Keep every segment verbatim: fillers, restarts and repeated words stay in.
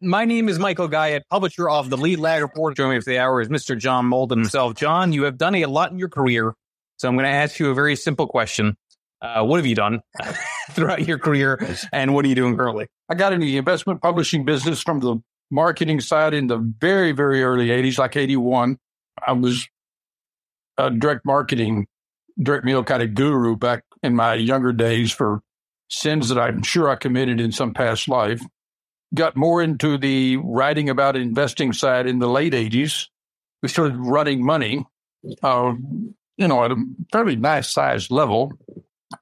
My name is Michael Guy, and publisher of the Lead Lag Report. Joining me for the hour is Mister John Mauldin himself. John, you have done a lot in your career, so I'm going to ask you a very simple question. Uh, what have you done throughout your career, and what are you doing currently? I got into the investment publishing business from the marketing side in the very, very early eighties, like eighty-one. I was a direct marketing, direct mail kind of guru back in my younger days for sins that I'm sure I committed in some past life. Got more into the writing about investing side in the late eighties. We started running money, uh, you know, at a fairly nice size level.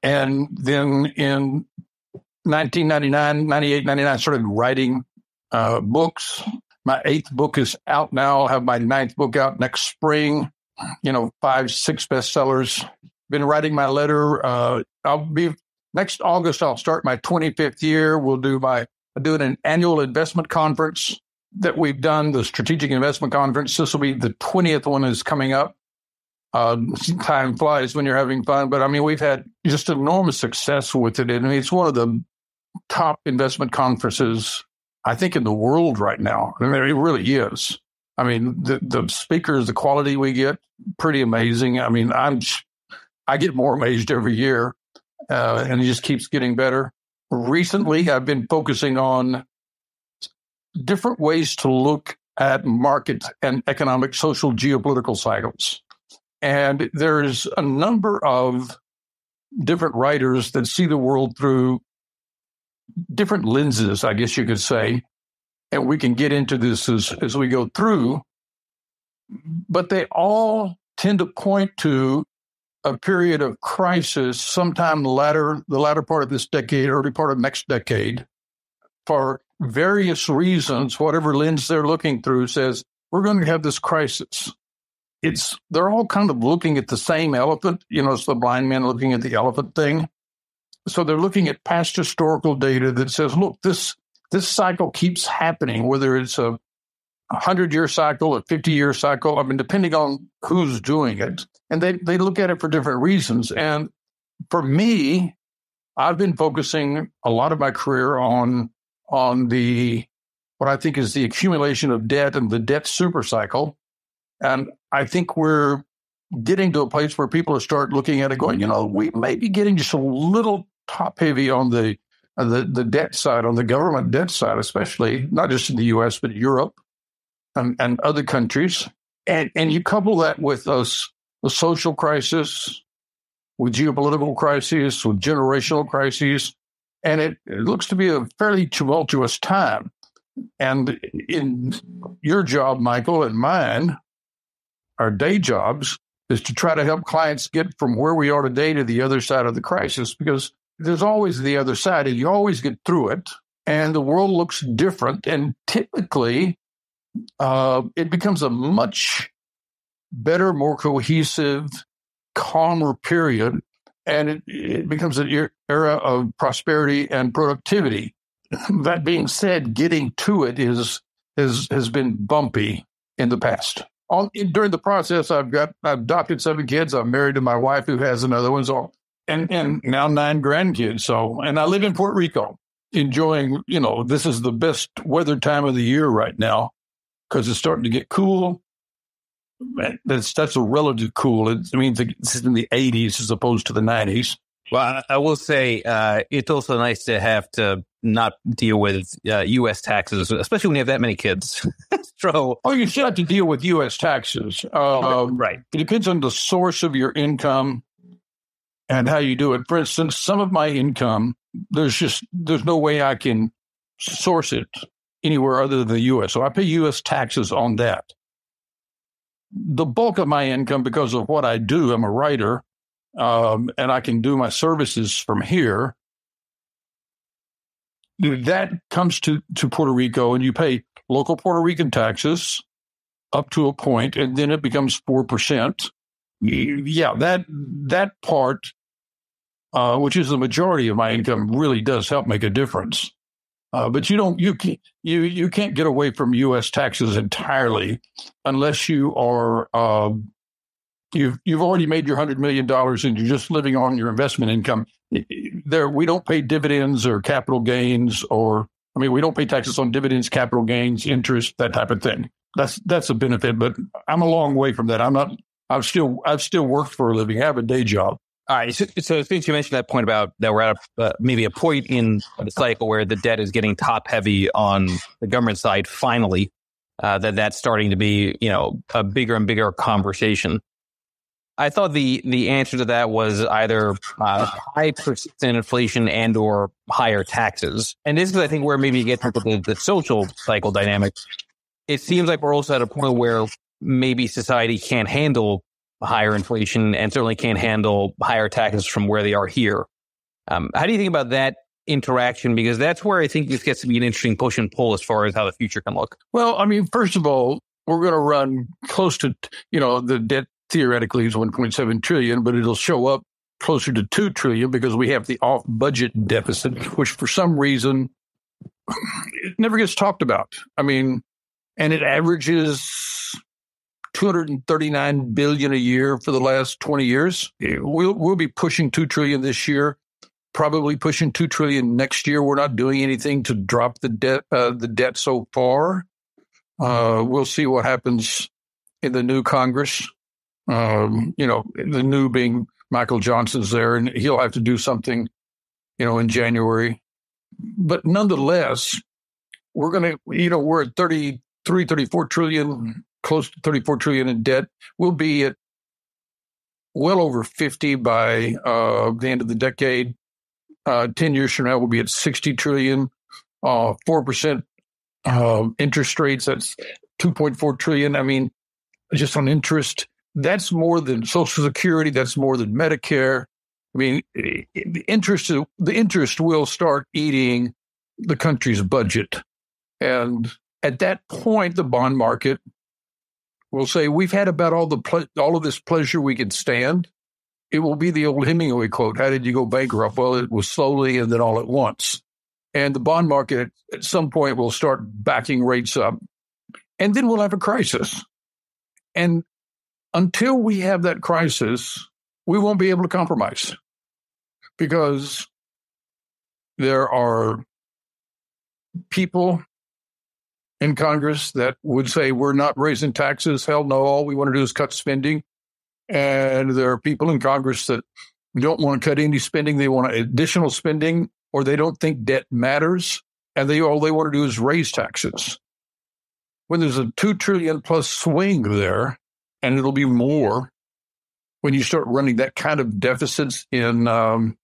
And then in nineteen ninety-nine, ninety-eight, ninety-nine, started writing uh, books. My eighth book is out now. I'll have my ninth book out next spring. You know, five, six bestsellers. Been writing my letter. Uh, I'll be next August. I'll start my twenty-fifth year. We'll do my I do an annual investment conference that we've done, the Strategic Investment Conference. This will be the twentieth one is coming up. Uh, time flies when you're having fun. But, I mean, we've had just enormous success with it. And it's one of the top investment conferences, I think, in the world right now. I mean, it really is. I mean, the, the speakers, the quality we get, pretty amazing. I mean, I'm I get more amazed every year, uh, and it just keeps getting better. Recently, I've been focusing on different ways to look at market and economic, social, geopolitical cycles. And there's a number of different writers that see the world through different lenses, I guess you could say. And we can get into this as, as we go through. But they all tend to point to a period of crisis sometime latter, the latter part of this decade, early part of next decade, for various reasons. Whatever lens they're looking through says, we're going to have this crisis. It's they're all kind of looking at the same elephant. You know, it's the blind man looking at the elephant thing. So they're looking at past historical data that says, look, this this cycle keeps happening, whether it's a hundred-year cycle, a fifty-year cycle. I mean, depending on who's doing it. And they, they look at it for different reasons. And for me, I've been focusing a lot of my career on on the what I think is the accumulation of debt and the debt super cycle. And I think we're getting to a place where people start looking at it going, you know, we may be getting just a little top-heavy on the, the, the debt side, on the government debt side especially, not just in the U S, but Europe and, and other countries. And, and you couple that with a, a social crisis, with geopolitical crises, with generational crises, and it, it looks to be a fairly tumultuous time. And in your job, Michael, and mine, our day jobs is to try to help clients get from where we are today to the other side of the crisis, because there's always the other side and you always get through it. And the world looks different. And typically uh, it becomes a much better, more cohesive, calmer period. And it, it becomes an era of prosperity and productivity. That being said, getting to it is, is has been bumpy in the past. On, during the process, I've got I've adopted seven kids. I'm married to my wife, who has another one, so and and now nine grandkids. So, and I live in Puerto Rico, enjoying. You know, this is the best weather time of the year right now because it's starting to get cool. That's that's a relative cool. It means it's in the eighties as opposed to the nineties. Well, I will say uh, it's also nice to have to not deal with uh, U S taxes, especially when you have that many kids. so, oh, you should have to deal with U S taxes. Uh, right. right. It depends on the source of your income and how you do it. For instance, some of my income, there's just there's no way I can source it anywhere other than the U S. So I pay U S taxes on that. The bulk of my income, because of what I do, I'm a writer. Um, and I can do my services from here. That comes to, to Puerto Rico, and you pay local Puerto Rican taxes up to a point, and then it becomes four percent. Yeah, that that part, uh, which is the majority of my income, really does help make a difference. Uh, but you don't you can't, you you can't get away from U S taxes entirely unless you are. Uh, You've you've already made your one hundred million dollars and you're just living on your investment income. There, we don't pay dividends or capital gains or I mean, we don't pay taxes on dividends, capital gains, interest, that type of thing. That's that's a benefit, but I'm a long way from that. I'm not. I've still I've still worked for a living. I have a day job. All right. So, so since you mentioned that point about that we're at a, uh, maybe a point in the cycle where the debt is getting top heavy on the government side, finally, uh, that that's starting to be, you know, a bigger and bigger conversation. I thought the the answer to that was either uh, high persistent inflation and or higher taxes. And this is, I think, where maybe you get to the, the social cycle dynamics. It seems like we're also at a point where maybe society can't handle higher inflation and certainly can't handle higher taxes from where they are here. Um, how do you think about that interaction? Because that's where I think this gets to be an interesting push and pull as far as how the future can look. Well, I mean, first of all, we're going to run close to, you know, the debt theoretically is one point seven trillion, but it'll show up closer to two trillion because we have the off budget deficit, which for some reason it never gets talked about. I mean, and it averages two hundred thirty-nine billion dollars a year for the last twenty years. We'll, we'll be pushing two trillion dollars this year, probably pushing two trillion dollars next year. We're not doing anything to drop the debt uh, the debt so far. Uh, we'll see what happens in the new Congress. Um, you know, the new being Michael Johnson's there, and he'll have to do something, you know, in January. But nonetheless, we're going to, you know, we're at thirty-three, thirty-four trillion, close to thirty-four trillion in debt. We'll be at well over fifty by uh, the end of the decade. Uh, Ten years from now, we'll be at sixty trillion, uh, four percent uh, interest rates. That's two point four trillion. I mean, just on interest, that's more than Social Security. That's more than Medicare. I mean, the interest, the interest will start eating the country's budget. And at that point, the bond market will say, we've had about all the ple- all of this pleasure we could stand. It will be the old Hemingway quote, how did you go bankrupt? Well, it was slowly and then all at once. And the bond market at some point will start backing rates up. And then we'll have a crisis. And until we have that crisis, we won't be able to compromise because there are people in Congress that would say, we're not raising taxes. Hell no, all we want to do is cut spending. And there are people in Congress that don't want to cut any spending. They want additional spending, or they don't think debt matters. And they all they want to do is raise taxes. When there's a two trillion dollars plus swing there, and it'll be more when you start running that kind of deficits in, um,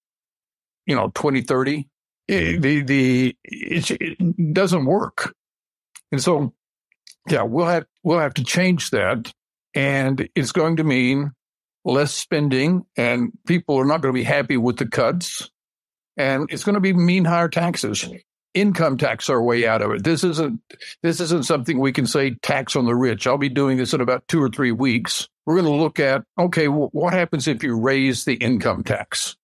you know, twenty thirty. It, the the it, it doesn't work, and so yeah, we'll have we'll have to change that, and it's going to mean less spending, and people are not going to be happy with the cuts, and it's going to be mean higher taxes. Income tax our way out of it. This isn't this isn't something we can say tax on the rich. I'll be doing this in about two or three weeks. We're going to look at, okay, well, what happens if you raise the income tax?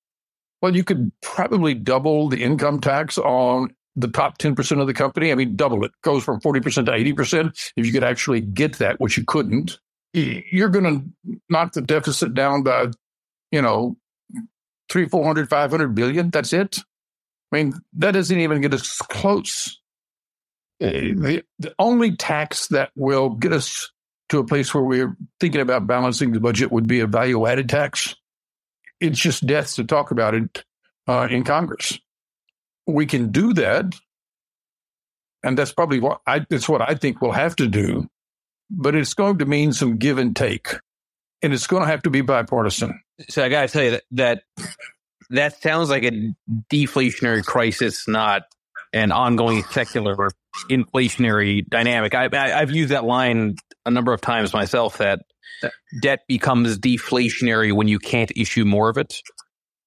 Well, you could probably double the income tax on the top ten percent of the company. I mean, double it. Goes from forty percent to eighty percent. If you could actually get that, which you couldn't, you're going to knock the deficit down by, you know, three, four hundred, five hundred billion. That's it. I mean, that doesn't even get us close. The, the only tax that will get us to a place where we're thinking about balancing the budget would be a value-added tax. It's just death to talk about it uh, in Congress. We can do that, and that's probably what I, that's what I think we'll have to do, but it's going to mean some give and take, and it's going to have to be bipartisan. So I got to tell you that... that... That sounds like a deflationary crisis, not an ongoing secular or inflationary dynamic. I, I, I've used that line a number of times myself, that debt becomes deflationary when you can't issue more of it.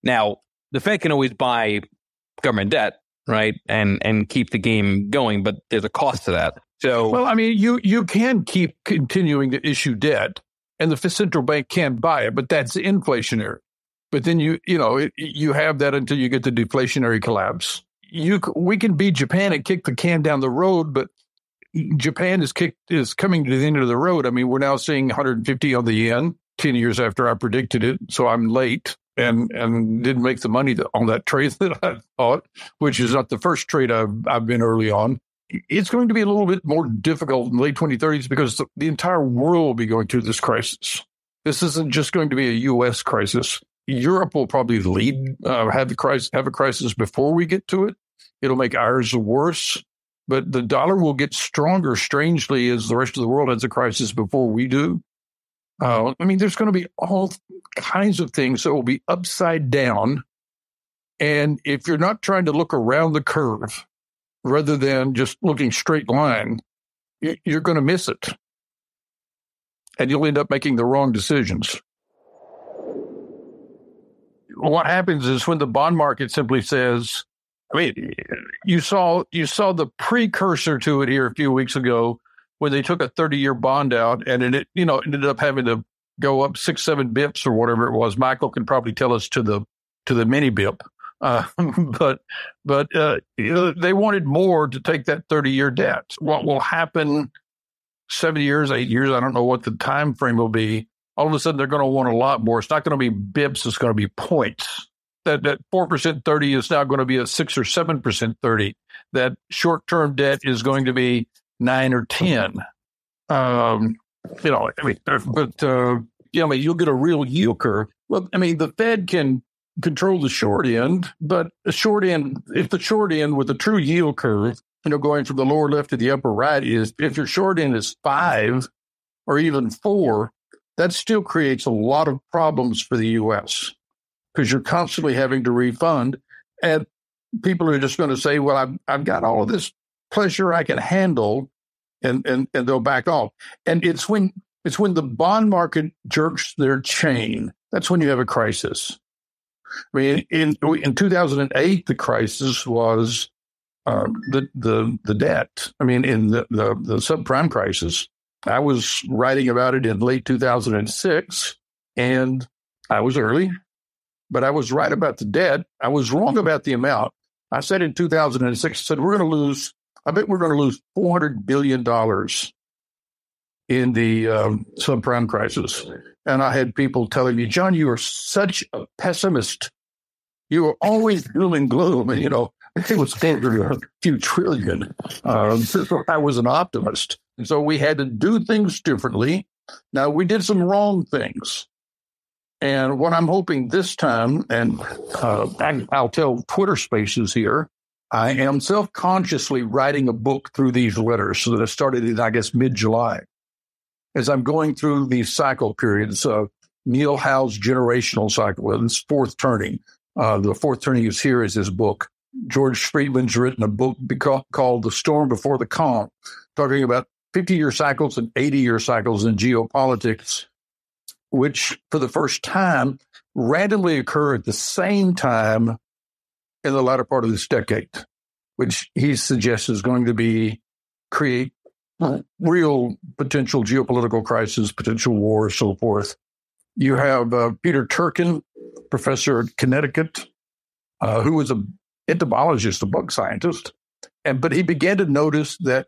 Now, the Fed can always buy government debt, right, and and keep the game going, but there's a cost to that. So, well, I mean, you, you can keep continuing to issue debt, and the central bank can buy it, but that's inflationary. But then you you know it, you have that until you get the deflationary collapse. You we can beat Japan and kick the can down the road, but Japan is kicked is coming to the end of the road. I mean, we're now seeing one hundred fifty on the yen ten years after I predicted it, so I'm late. and and didn't make the money that, on that trade that I thought, which is not the first trade I've, I've been early on. It's going to be a little bit more difficult in the late twenty thirties because the, the entire world will be going through this crisis. This isn't just going to be a U S crisis. Europe will probably lead, uh, have the crisis, have a crisis before we get to it. It'll make ours worse. But the dollar will get stronger, strangely, as the rest of the world has a crisis before we do. Uh, I mean, there's going to be all kinds of things that will be upside down. And if you're not trying to look around the curve rather than just looking straight line, you're going to miss it. And you'll end up making the wrong decisions. What happens is when the bond market simply says, I mean, you saw you saw the precursor to it here a few weeks ago when they took a thirty-year bond out and it, you know, ended up having to go up six, seven bips or whatever it was. Michael can probably tell us to the to the mini bip, uh, but but uh, they wanted more to take that thirty-year debt. What will happen? Seven years, eight years, I don't know what the time frame will be. All of a sudden, they're going to want a lot more. It's not going to be bips. It's going to be points. That that four percent thirty is now going to be a six or seven percent thirty. That short-term debt is going to be nine or ten. Um, you know, I mean, but uh, yeah, I mean, you'll get a real yield curve. Well, I mean, the Fed can control the short end, but the short end, if the short end with a true yield curve, you know, going from the lower left to the upper right, is if your short end is five or even four, that still creates a lot of problems for the U S because you're constantly having to refund. And people are just going to say, well, I've, I've got all of this pleasure I can handle, and, and, and they'll back off. And it's when it's when the bond market jerks their chain. That's when you have a crisis. I mean, in, in two thousand eight, the crisis was Uh, the the the debt. I mean, in the, the the subprime crisis, I was writing about it in late two thousand six, and I was early, but I was right about the debt. I was wrong about the amount. I said in two thousand six, I said we're going to lose. I bet we're going to lose four hundred billion dollars in the um, subprime crisis. And I had people telling me, John, you are such a pessimist. You are always doom and gloom, and you know. It was a few trillion. Um, I was an optimist. And so we had to do things differently. Now, we did some wrong things. And what I'm hoping this time, and uh, I, I'll tell Twitter Spaces here, I am self-consciously writing a book through these letters that I started in, I guess, mid-July. As I'm going through these cycle periods of Neil Howe's generational cycle, and it's Fourth Turning. Uh, the Fourth Turning is Here is his book. George Friedman's written a book called The Storm Before the Calm, talking about fifty-year cycles and eighty-year cycles in geopolitics, which for the first time randomly occur at the same time in the latter part of this decade, which he suggests is going to be create real potential geopolitical crisis, potential war, so forth. You have uh, Peter Turkin, professor at Connecticut, uh, who was a entomologist, a bug scientist, and but he began to notice that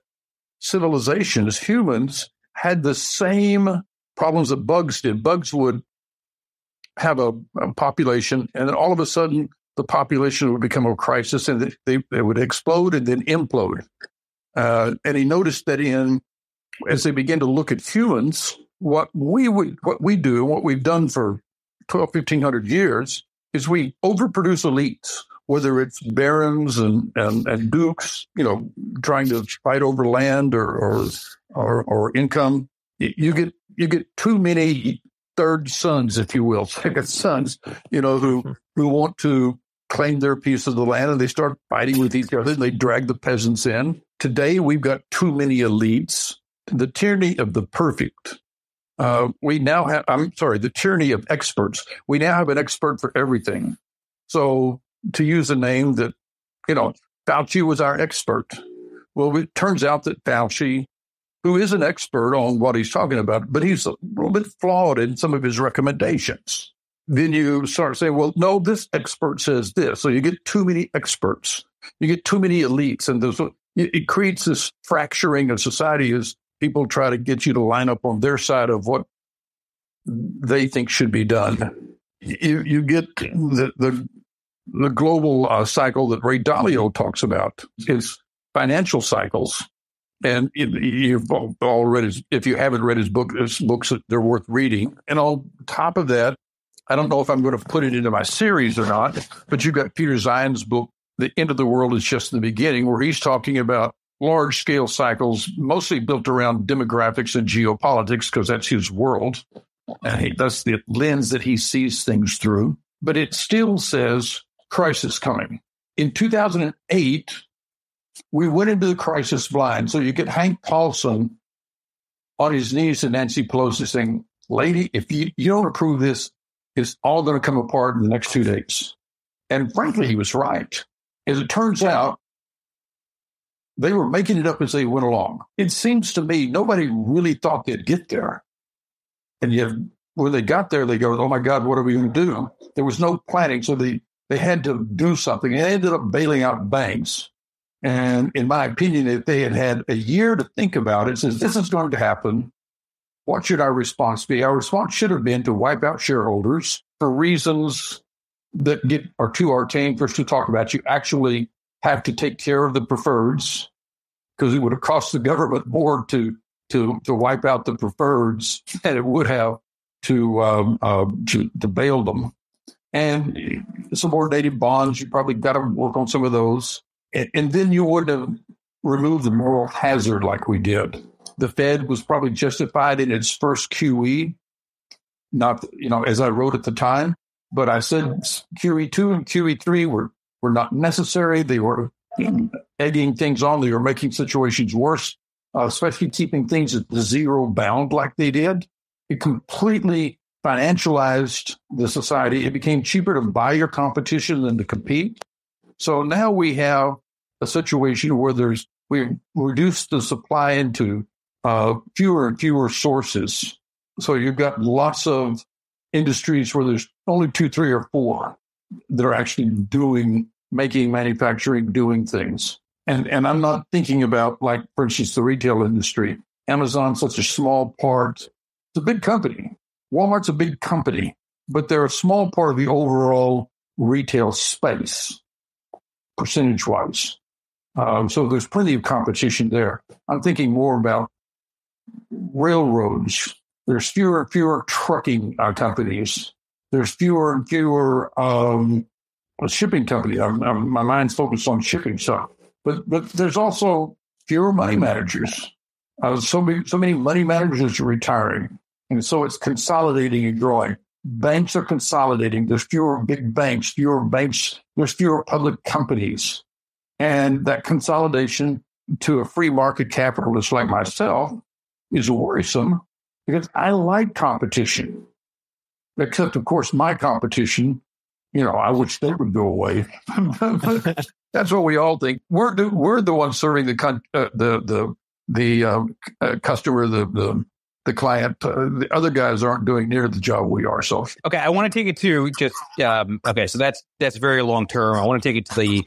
civilizations, humans, had the same problems that bugs did. Bugs would have a, a population, and then all of a sudden, the population would become a crisis, and they, they would explode and then implode. Uh, and he noticed that in as they began to look at humans, what we would, what we do, and what we've done for twelve, fifteen hundred years, is we overproduce elites. Whether it's barons and, and, and dukes, you know, trying to fight over land or or, or or income, you get you get too many third sons, if you will, second sons, you know, who who want to claim their piece of the land, and they start fighting with each other. And they drag the peasants in. Today, we've got too many elites. The tyranny of the perfect. Uh, we now have. I'm sorry, the tyranny of experts. We now have an expert for everything. So. To use a name that, you know, Fauci was our expert. Well, it turns out that Fauci, who is an expert on what he's talking about, but he's a little bit flawed in some of his recommendations. Then you start saying, well, no, this expert says this. So you get too many experts. You get too many elites. And those, it creates this fracturing of society as people try to get you to line up on their side of what they think should be done. you, you get the the, the global uh, cycle that Ray Dalio talks about. It's financial cycles. And it, you've all read his, if you haven't read his book, his books, they're worth reading. And on top of that, I don't know if I'm going to put it into my series or not, but you've got Peter Zients' book, The End of the World is Just the Beginning, where he's talking about large-scale cycles, mostly built around demographics and geopolitics, because that's his world. And he, that's the lens that he sees things through. But it still says crisis coming. In two thousand eight, we went into the crisis blind. So you get Hank Paulson on his knees to Nancy Pelosi saying, lady, if you, you don't approve this, it's all going to come apart in the next two days. And frankly, he was right. As it turns out, they were making it up as they went along. It seems to me nobody really thought they'd get there. And yet when they got there, they go, oh, my God, what are we going to do? There was no planning. So they, they had to do something. And they ended up bailing out banks. And in my opinion, if they had had a year to think about it, since this is going to happen, what should our response be? Our response should have been to wipe out shareholders for reasons that get are too arcane for us to talk about. You actually have to take care of the preferreds because it would have cost the government more to to to wipe out the preferreds than it would have to um, uh, to, to bail them. And subordinated bonds, you probably got to work on some of those. And then you would have removed the moral hazard like we did. The Fed was probably justified in its first Q E, not, you know, as I wrote at the time. But I said Q E two and Q E three were, were not necessary. They were egging things on. They were making situations worse, uh, especially keeping things at the zero bound like they did. It completely financialized the society. It became cheaper to buy your competition than to compete. So now we have a situation where there's we reduce the supply into uh, fewer and fewer sources. So you've got lots of industries where there's only two, three, or four that are actually doing, making, manufacturing, doing things. And and I'm not thinking about, like, for instance, the retail industry. Amazon's such a small part. It's a big company. Walmart's a big company, but they're a small part of the overall retail space, percentage-wise. Um, so there's plenty of competition there. I'm thinking more about railroads. There's fewer and fewer trucking uh, companies. There's fewer and fewer um, shipping companies. I'm, I'm, my mind's focused on shipping stuff. But but there's also fewer money managers. Uh, so, many, so many money managers are retiring. And so it's consolidating and growing. Banks are consolidating. There's fewer big banks, fewer banks. There's fewer public companies. And that consolidation to a free market capitalist like myself is worrisome because I like competition. Except, of course, my competition, you know, I wish they would go away. That's what we all think. We're, we're the ones serving the con- uh, the the the uh, uh, customer, the the The client, uh, the other guys aren't doing near the job we are. So, okay, I want to take it to just um, okay. So that's that's very long term. I want to take it to the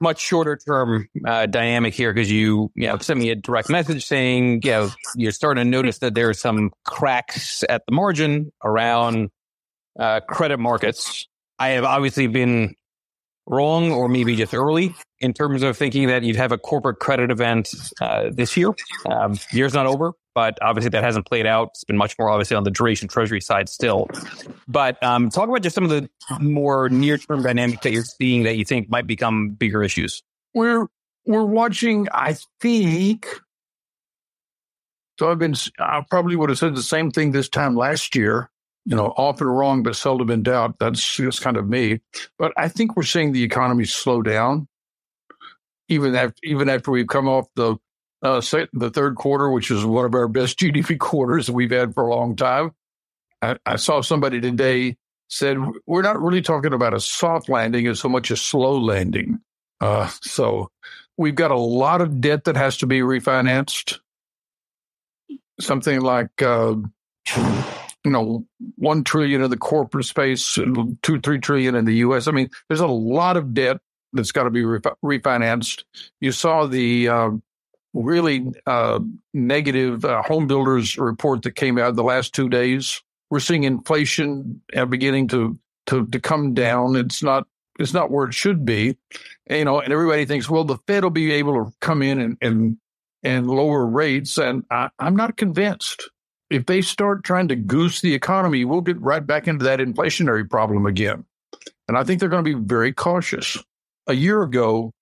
much shorter term uh, dynamic here because you you know, sent me a direct message saying you know, you're starting to notice that there are some cracks at the margin around uh, credit markets. I have obviously been wrong, or maybe just early in terms of thinking that you'd have a corporate credit event uh, this year. Um, year's not over. But obviously that hasn't played out. It's been much more obviously on the duration treasury side still. But um, talk about just some of the more near-term dynamics that you're seeing that you think might become bigger issues. We're we're watching, I think. So I've been, I probably would have said the same thing this time last year. You know, often wrong, but seldom in doubt. That's just kind of me. But I think we're seeing the economy slow down, even after, even after we've come off the Uh, the third quarter, which is one of our best G D P quarters we've had for a long time. I, I saw somebody today said, we're not really talking about a soft landing as so much as slow landing. Uh, so we've got a lot of debt that has to be refinanced. Something like, uh, you know, one trillion in the corporate space, two, three trillion in the U S. I mean, there's a lot of debt that's got to be re- refinanced. You saw the uh, really uh, negative uh, home builders report that came out the last two days. We're seeing inflation beginning to to to come down. It's not it's not where it should be, you know. And everybody thinks, well, the Fed will be able to come in and and, and lower rates. And I, I'm not convinced. If they start trying to goose the economy, we'll get right back into that inflationary problem again. And I think they're going to be very cautious. A year ago,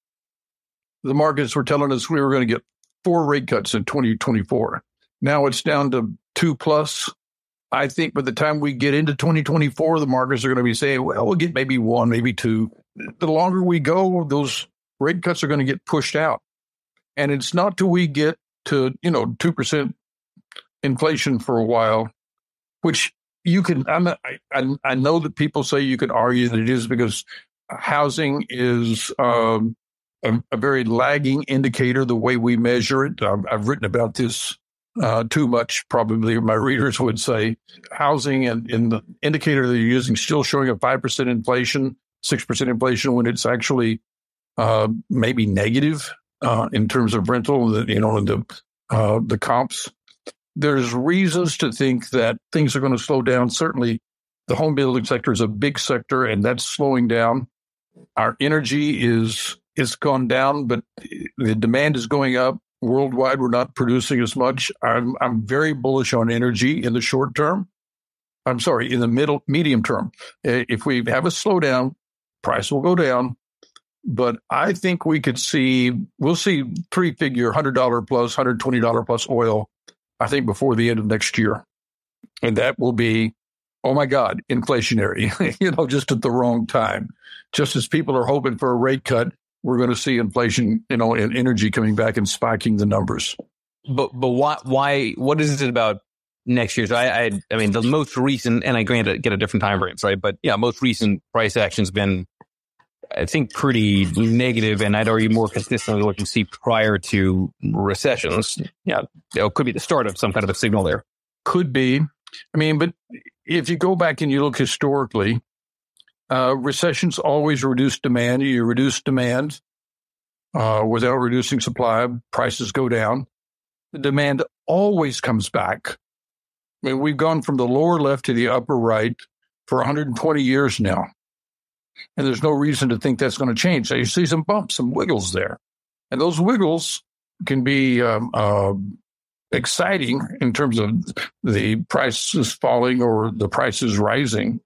the markets were telling us we were going to get four rate cuts in twenty twenty-four. Now it's down to two plus. I think by the time we get into twenty twenty-four, the markets are going to be saying, well, we'll get maybe one, maybe two. The longer we go, those rate cuts are going to get pushed out. And it's not till we get to, you know, two percent inflation for a while, which you can, I'm not, I, I know that people say you can argue that it is because housing is um, a, a very lagging indicator, the way we measure it. I've, I've written about this. Uh, too much, probably, my readers would say. Housing and, and the indicator they're using still showing a five percent inflation, six percent inflation, when it's actually uh, maybe negative uh, in terms of rental, you know, and the, uh, the comps. There's reasons to think that things are going to slow down. Certainly, the home building sector is a big sector, and that's slowing down. Our energy is is gone down, but the demand is going up. Worldwide, we're not producing as much. I'm I'm very bullish on energy in the short term. I'm sorry, in the middle medium term. If we have a slowdown, price will go down. But I think we could see we'll see three figure one hundred dollars plus, one hundred twenty dollars plus oil, I think, before the end of next year, and that will be, oh my God, inflationary. You know, just at the wrong time. Just as people are hoping for a rate cut, we're going to see inflation, you know, and energy coming back and spiking the numbers. But but why? Why? What is it about next year? So I, I I mean, the most recent, and I granted get a different time frame, right? But yeah, most recent price action's been, I think, pretty negative, and I'd argue more consistently what you see prior to recessions. Yeah, it could be the start of some kind of a signal there. Could be. I mean, but if you go back and you look historically. Uh, recessions always reduce demand. You reduce demand uh, without reducing supply, prices go down. The demand always comes back. I mean, we've gone from the lower left to the upper right for one hundred twenty years now. And there's no reason to think that's going to change. So you see some bumps, some wiggles there. And those wiggles can be um, uh, exciting in terms of the prices falling or the prices rising.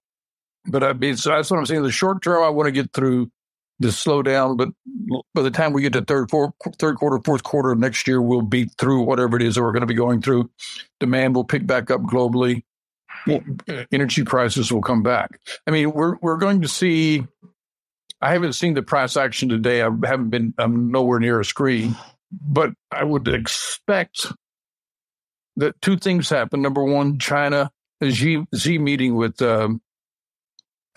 But I mean, so that's what I'm saying. In the short term, I want to get through the slowdown. But by the time we get to third, fourth, third quarter, fourth quarter of next year, we'll be through whatever it is that we're going to be going through. Demand will pick back up globally. Well, energy prices will come back. I mean, we're we're going to see. I haven't seen the price action today. I haven't been. I'm nowhere near a screen. But I would expect that two things happen. Number one, China, Xi, Xi meeting with. Um,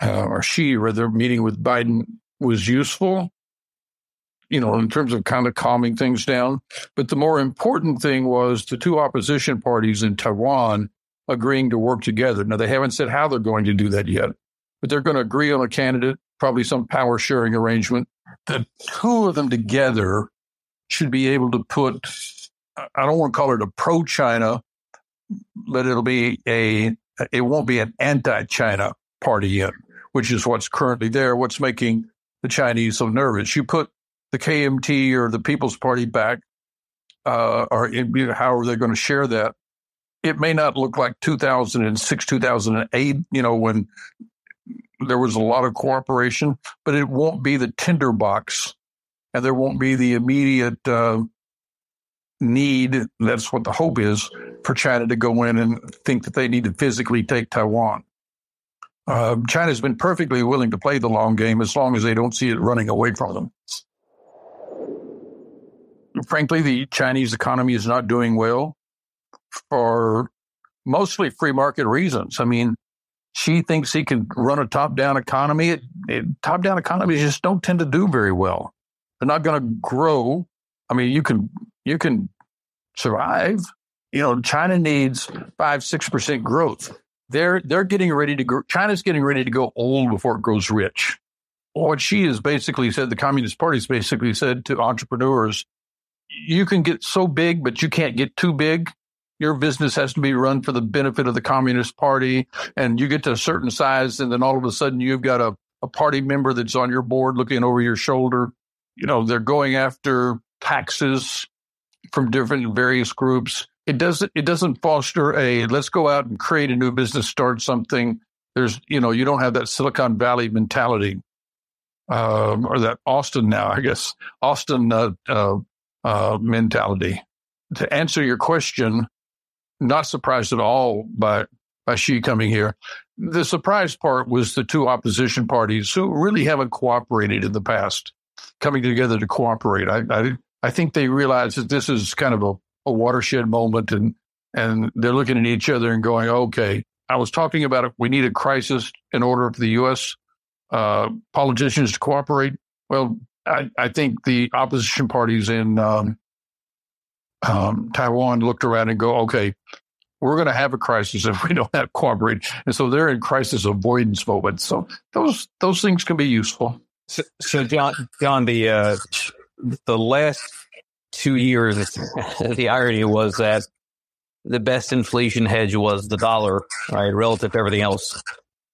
Uh, or she, rather, meeting with Biden was useful, you know, in terms of kind of calming things down. But the more important thing was the two opposition parties in Taiwan agreeing to work together. Now, they haven't said how they're going to do that yet, but they're going to agree on a candidate, probably some power sharing arrangement. The two of them together should be able to put, I don't want to call it a pro-China, but it'll be a, it won't be an anti-China party in. Which is what's currently there, what's making the Chinese so nervous. You put the K M T or the People's Party back, uh, or in, you know, how are they going to share that? It may not look like two thousand six, two thousand eight, you know, when there was a lot of cooperation, but it won't be the tinderbox, and there won't be the immediate uh, need, that's what the hope is, for China to go in and think that they need to physically take Taiwan. Uh, China's been perfectly willing to play the long game as long as they don't see it running away from them. Frankly, the Chinese economy is not doing well for mostly free market reasons. I mean, Xi thinks he can run a top-down economy. It, it, top-down economies just don't tend to do very well. They're not going to grow. I mean, you can you can survive. You know, China needs five, six percent growth. They're they're getting ready to grow. China's getting ready to go old before it grows rich. What Xi has basically said, the Communist Party's basically said to entrepreneurs, you can get so big, but you can't get too big. your business has to be run for the benefit of the Communist Party, and you get to a certain size, and then all of a sudden you've got a, a party member that's on your board looking over your shoulder. You know, they're going after taxes from different various groups. It doesn't it doesn't foster a let's go out and create a new business, start something. There's, you know, you don't have that Silicon Valley mentality um, or that Austin now, I guess, Austin uh, uh, uh, mentality. To answer your question, not surprised at all by by Xi coming here. The surprise part was the two opposition parties who really haven't cooperated in the past, coming together to cooperate. I I, I think they realize that this is kind of a, a watershed moment, and and they're looking at each other and going, okay, I was talking about it. We need a crisis in order for the U S uh, politicians to cooperate. Well, I, I think the opposition parties in um, um, Taiwan looked around and go, okay, we're going to have a crisis if we don't have cooperate. And so they're in crisis avoidance mode. So those those things can be useful. So, so John, John, the uh, the last two years, the irony was that the best inflation hedge was the dollar, right, relative to everything else.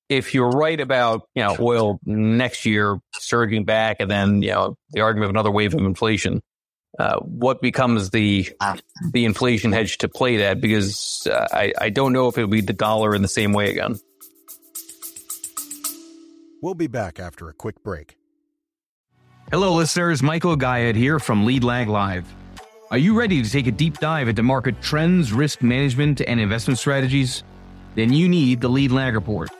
If you're right about, you know, oil next year surging back, and then, you know, the argument of another wave of inflation, uh, what becomes the the inflation hedge to play that? Because uh, I, I don't know if it'll be the dollar in the same way again. We'll be back after a quick break. Hello, listeners. Michael Guy here from Lead Lag Live. Are you ready to take a deep dive into market trends, risk management, and investment strategies? Then you need the Lead Lag Report.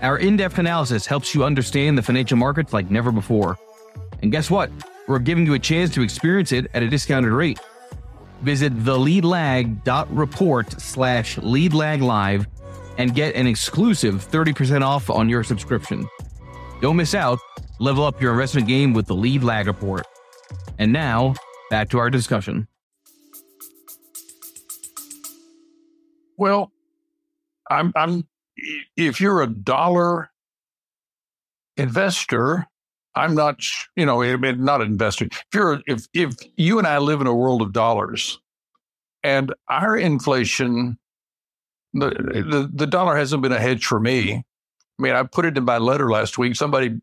Our in-depth analysis helps you understand the financial markets like never before. And guess what? We're giving you a chance to experience it at a discounted rate. Visit theleadlag.report slash leadlaglive and get an exclusive thirty percent off on your subscription. Don't miss out. Level up your investment game with the Lead Lag Report. And now, back to our discussion. Well, I'm, I'm. If you're a dollar investor, I'm not. You know, not an investor. If you're, if if you and I live in a world of dollars, and our inflation, the the, the dollar hasn't been a hedge for me. I mean, I put it in my letter last week. Somebody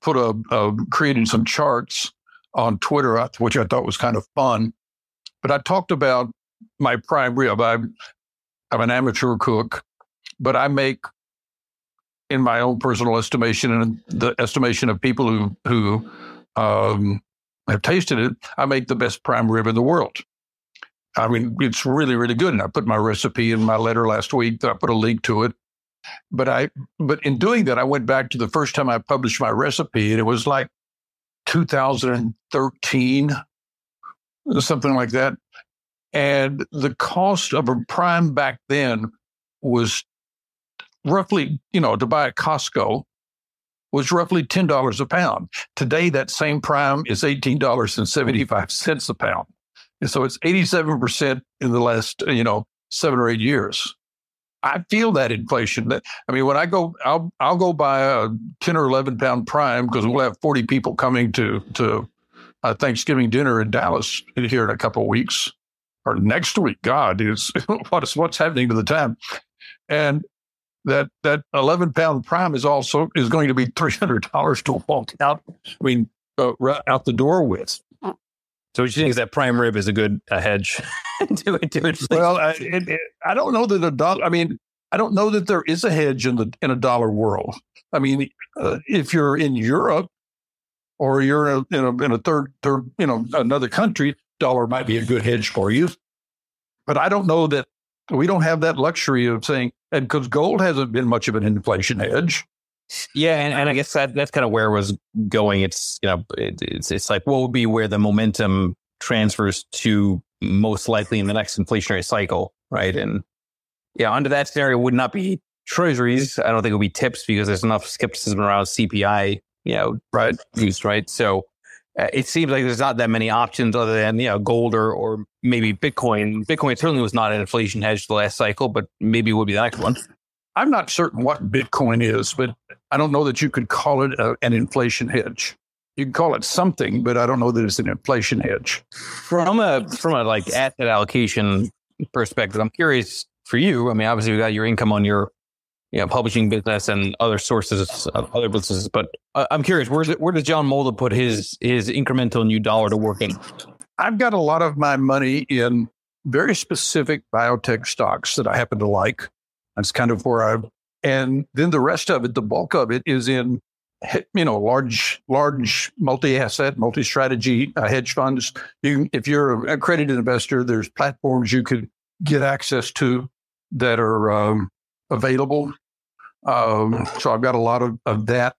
put a, a created some charts on Twitter, which I thought was kind of fun. But I talked about my prime rib. I'm, I'm an amateur cook, but I make, in my own personal estimation and the estimation of people who who um, have tasted it, I make the best prime rib in the world. I mean, it's really, really good. And I put my recipe in my letter last week. I put a link to it. But I, but in doing that, I went back to the first time I published my recipe, and it was like two thousand thirteen, something like that. And the cost of a prime back then was roughly, you know, to buy at Costco was roughly ten dollars a pound. Today, that same prime is eighteen dollars and seventy-five cents a pound. And so it's eighty-seven percent in the last, you know, seven or eight years. I feel that inflation. That, I mean, when I go, I'll I'll go buy a ten or eleven pound prime because we'll have forty people coming to to uh, Thanksgiving dinner in Dallas here in a couple of weeks or next week. God, is what's what's happening to the time, and that that eleven pound prime is also is going to be three hundred dollars to walk out. I mean, uh, right out the door with. So what you think is that prime rib is a good a hedge? do it, do it. Please. Well, I, it, it, I don't know that a dollar. I mean, I don't know that there is a hedge in the in a dollar world. I mean, uh, if you're in Europe or you're in a, in a in a third third you know another country, dollar might be a good hedge for you. But I don't know that we don't have that luxury of saying, and because gold hasn't been much of an inflation hedge. Yeah, and, and I guess that, that's kind of where it was going. It's, you know, it, it's it's like what would be where the momentum transfers to most likely in the next inflationary cycle, right? And yeah, under that scenario, it would not be treasuries. I don't think it would be tips because there's enough skepticism around C P I, you know, right? Use, right? So uh, it seems like there's not that many options other than, you know, gold or or maybe Bitcoin. Bitcoin certainly was not an inflation hedge the last cycle, but maybe it would be the next one. I'm not certain what Bitcoin is, but I don't know that you could call it a, an inflation hedge. You can call it something, but I don't know that it's an inflation hedge. From a from a like asset allocation perspective. I'm curious for you. I mean, obviously, we got your income on your you know, publishing business and other sources of other businesses. But I'm curious, where's it, where does John Mauldin put his his incremental new dollar to work in? I've got a lot of my money in very specific biotech stocks that I happen to like. That's kind of where I, and then the rest of it, the bulk of it is in, you know, large, large multi-asset, multi-strategy uh, hedge funds. You, if you're an accredited investor, there's platforms you could get access to that are um, available. Um, so I've got a lot of, of that.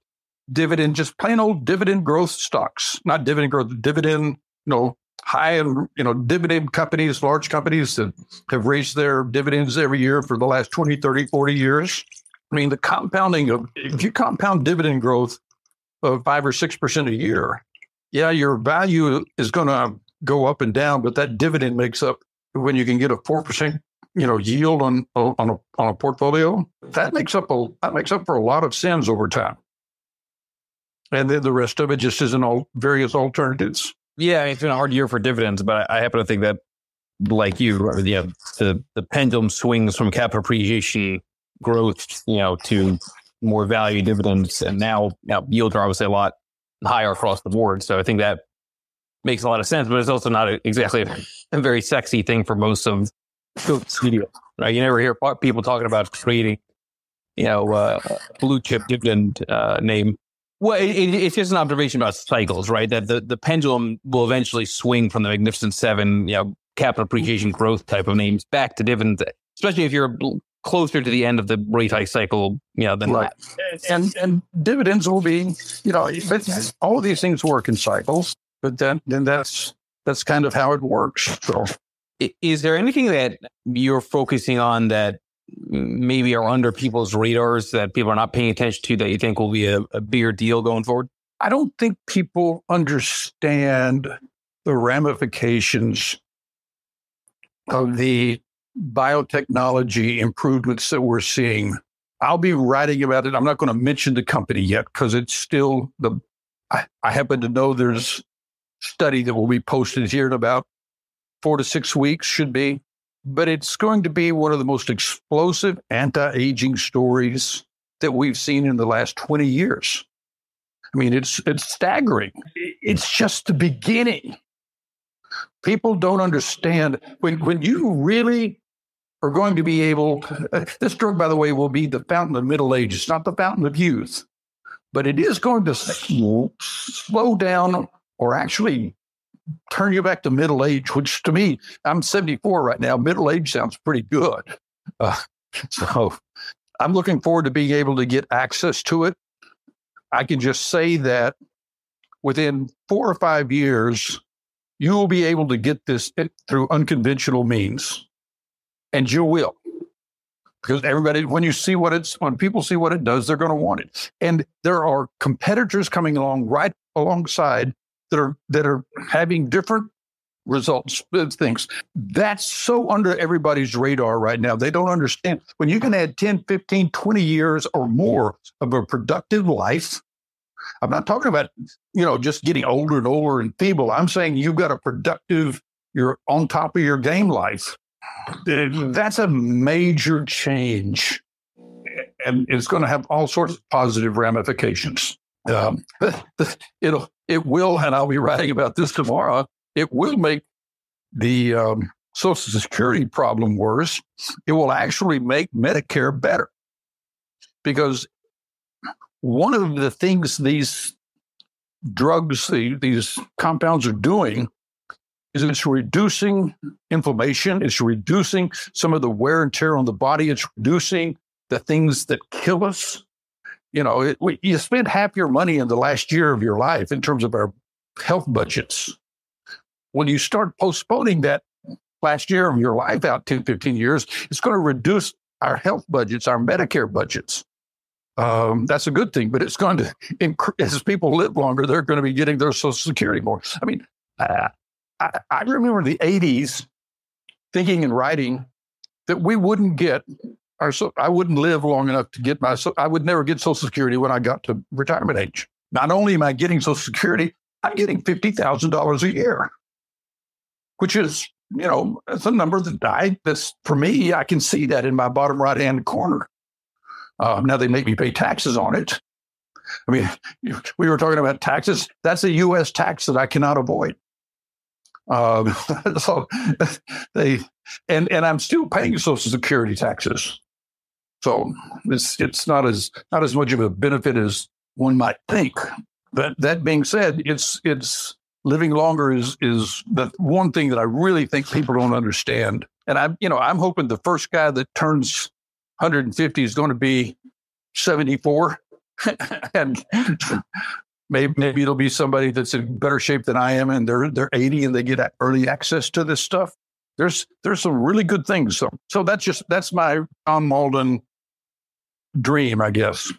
Dividend, just plain old dividend growth stocks, not dividend growth, dividend, you know, high, you know, dividend companies, large companies that have raised their dividends every year for the last twenty, thirty, forty years. I mean, the compounding of, if you compound dividend growth of five or six percent a year, yeah, your value is going to go up and down, but that dividend makes up when you can get a four percent, you know, yield on, on a, on a portfolio, that makes up a, that makes up for a lot of sins over time. And then the rest of it just is in all various alternatives. Yeah, I mean, it's been a hard year for dividends, but I happen to think that, like you, yeah, the, the pendulum swings from capital appreciation growth, you know, to more value dividends, and now now yields are obviously a lot higher across the board. So I think that makes a lot of sense, but it's also not exactly a very sexy thing for most of studio. Right? You never hear people talking about creating, you know, uh, blue chip dividend uh, name. Well, it, it, it's just an observation about cycles, right? That the, the pendulum will eventually swing from the Magnificent Seven, you know, capital appreciation growth type of names back to dividends, especially if you're closer to the end of the rate hike cycle, you know, than right. that. And, and dividends will be, you know, but all of these things work in cycles, but then, then that's that's kind of how it works. So, is there anything that you're focusing on that maybe are under people's radars that people are not paying attention to that you think will be a, a bigger deal going forward? I don't think people understand the ramifications of the biotechnology improvements that we're seeing. I'll be writing about it. I'm not going to mention the company yet because it's still the, I, I happen to know there's a study that will be posted here in about four to six weeks, should be. But it's going to be one of the most explosive anti-aging stories that we've seen in the last twenty years. I mean, it's it's staggering. It's just the beginning. People don't understand. When, when you really are going to be able, uh, this drug, by the way, will be the fountain of middle age. It's not the fountain of youth. But it is going to slow down or actually turn you back to middle age, which to me, I'm seventy-four right now. Middle age sounds pretty good. Uh, so I'm looking forward to being able to get access to it. I can just say that within four or five years, you will be able to get this through unconventional means. And you will. Because everybody, when you see what it's, when people see what it does, they're going to want it. And there are competitors coming along right alongside that are that are having different results of things. That's so under everybody's radar right now. They don't understand. When you can add ten, fifteen, twenty years or more of a productive life, I'm not talking about, you know, just getting older and older and feeble. I'm saying you've got a productive, you're on top of your game life. That's a major change. And it's going to have all sorts of positive ramifications. Um, it'll, it will, and I'll be writing about this tomorrow, it will make the um, Social Security problem worse. It will actually make Medicare better. Because one of the things these drugs, the, these compounds are doing is it's reducing inflammation. It's reducing some of the wear and tear on the body. It's reducing the things that kill us. You know, it, we, you spent half your money in the last year of your life in terms of our health budgets. When you start postponing that last year of your life out ten, fifteen years, it's going to reduce our health budgets, our Medicare budgets. Um, that's a good thing, but it's going to, inc- as people live longer, they're going to be getting their Social Security more. I mean, uh, I, I remember in the eighties thinking and writing that we wouldn't get Our, so I wouldn't live long enough to get my, so I would never get Social Security when I got to retirement age. Not only am I getting Social Security, I'm getting fifty thousand dollars a year, which is you know, it's a number that I, this, for me, I can see that in my bottom right-hand corner. Uh, now they make me pay taxes on it. I mean, we were talking about taxes. That's a U S tax that I cannot avoid. Um, so they, and, and I'm still paying Social Security taxes. So it's it's not as not as much of a benefit as one might think. But that being said, it's it's living longer is is the one thing that I really think people don't understand. And I'm you know I'm hoping the first guy that turns one hundred fifty is going to be seventy-four, and maybe maybe it'll be somebody that's in better shape than I am, and they're they're eighty and they get early access to this stuff. There's there's some really good things. So so that's just that's my John Mauldin dream, I guess.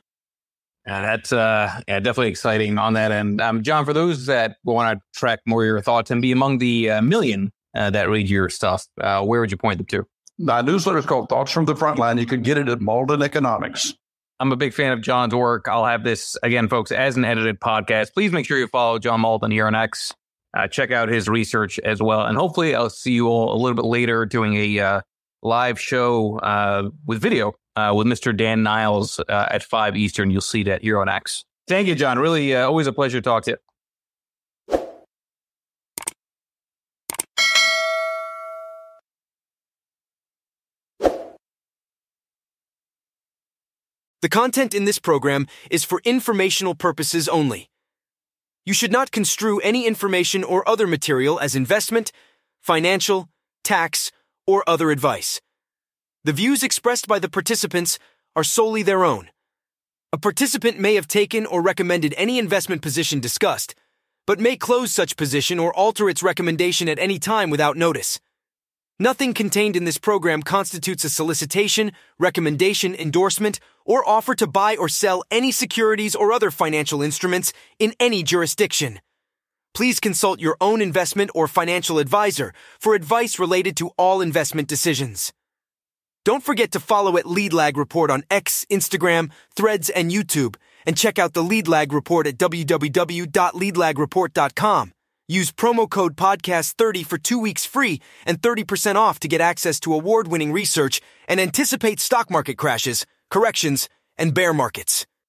Yeah, that's uh, yeah, definitely exciting on that end. Um, John, for those that want to track more of your thoughts and be among the uh, million uh, that read your stuff, uh, where would you point them to? My newsletter is called Thoughts from the Frontline. You can get it at Mauldin Economics. I'm a big fan of John's work. I'll have this, again, folks, as an edited podcast. Please make sure you follow John Mauldin here on X. Uh, check out his research as well. And hopefully I'll see you all a little bit later doing a uh, live show uh, with video uh, with Mister Dan Niles uh, at five Eastern. You'll see that here on X. Thank you, John. Really, uh, always a pleasure to talk to you. The content in this program is for informational purposes only. You should not construe any information or other material as investment, financial, tax, or other advice. The views expressed by the participants are solely their own. A participant may have taken or recommended any investment position discussed, but may close such position or alter its recommendation at any time without notice. Nothing contained in this program constitutes a solicitation, recommendation, endorsement, or offer to buy or sell any securities or other financial instruments in any jurisdiction. Please consult your own investment or financial advisor for advice related to all investment decisions. Don't forget to follow at Lead Lag Report on X, Instagram, Threads, and YouTube, and check out the Lead Lag Report at w w w dot lead lag report dot com. Use promo code podcast thirty for two weeks free and thirty percent off to get access to award-winning research and anticipate stock market crashes, corrections, and bear markets.